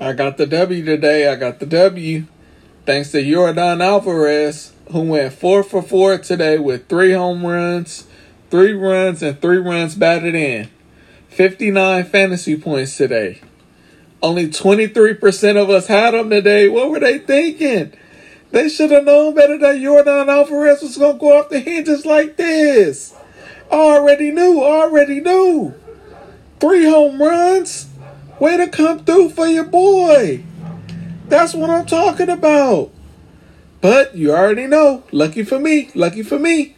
I got the W today. I got the W thanks to Yordan Alvarez, who went 4 for 4 today with 3 home runs, 3 runs, and 3 runs batted in. 59 fantasy points today. Only 23% of us had them today. What were they thinking? They should have known better that Yordan Alvarez was going to go off the hinges like this. Already knew. 3 home runs. Way to come through for your boy. That's what I'm talking about. But you already know. Lucky for me.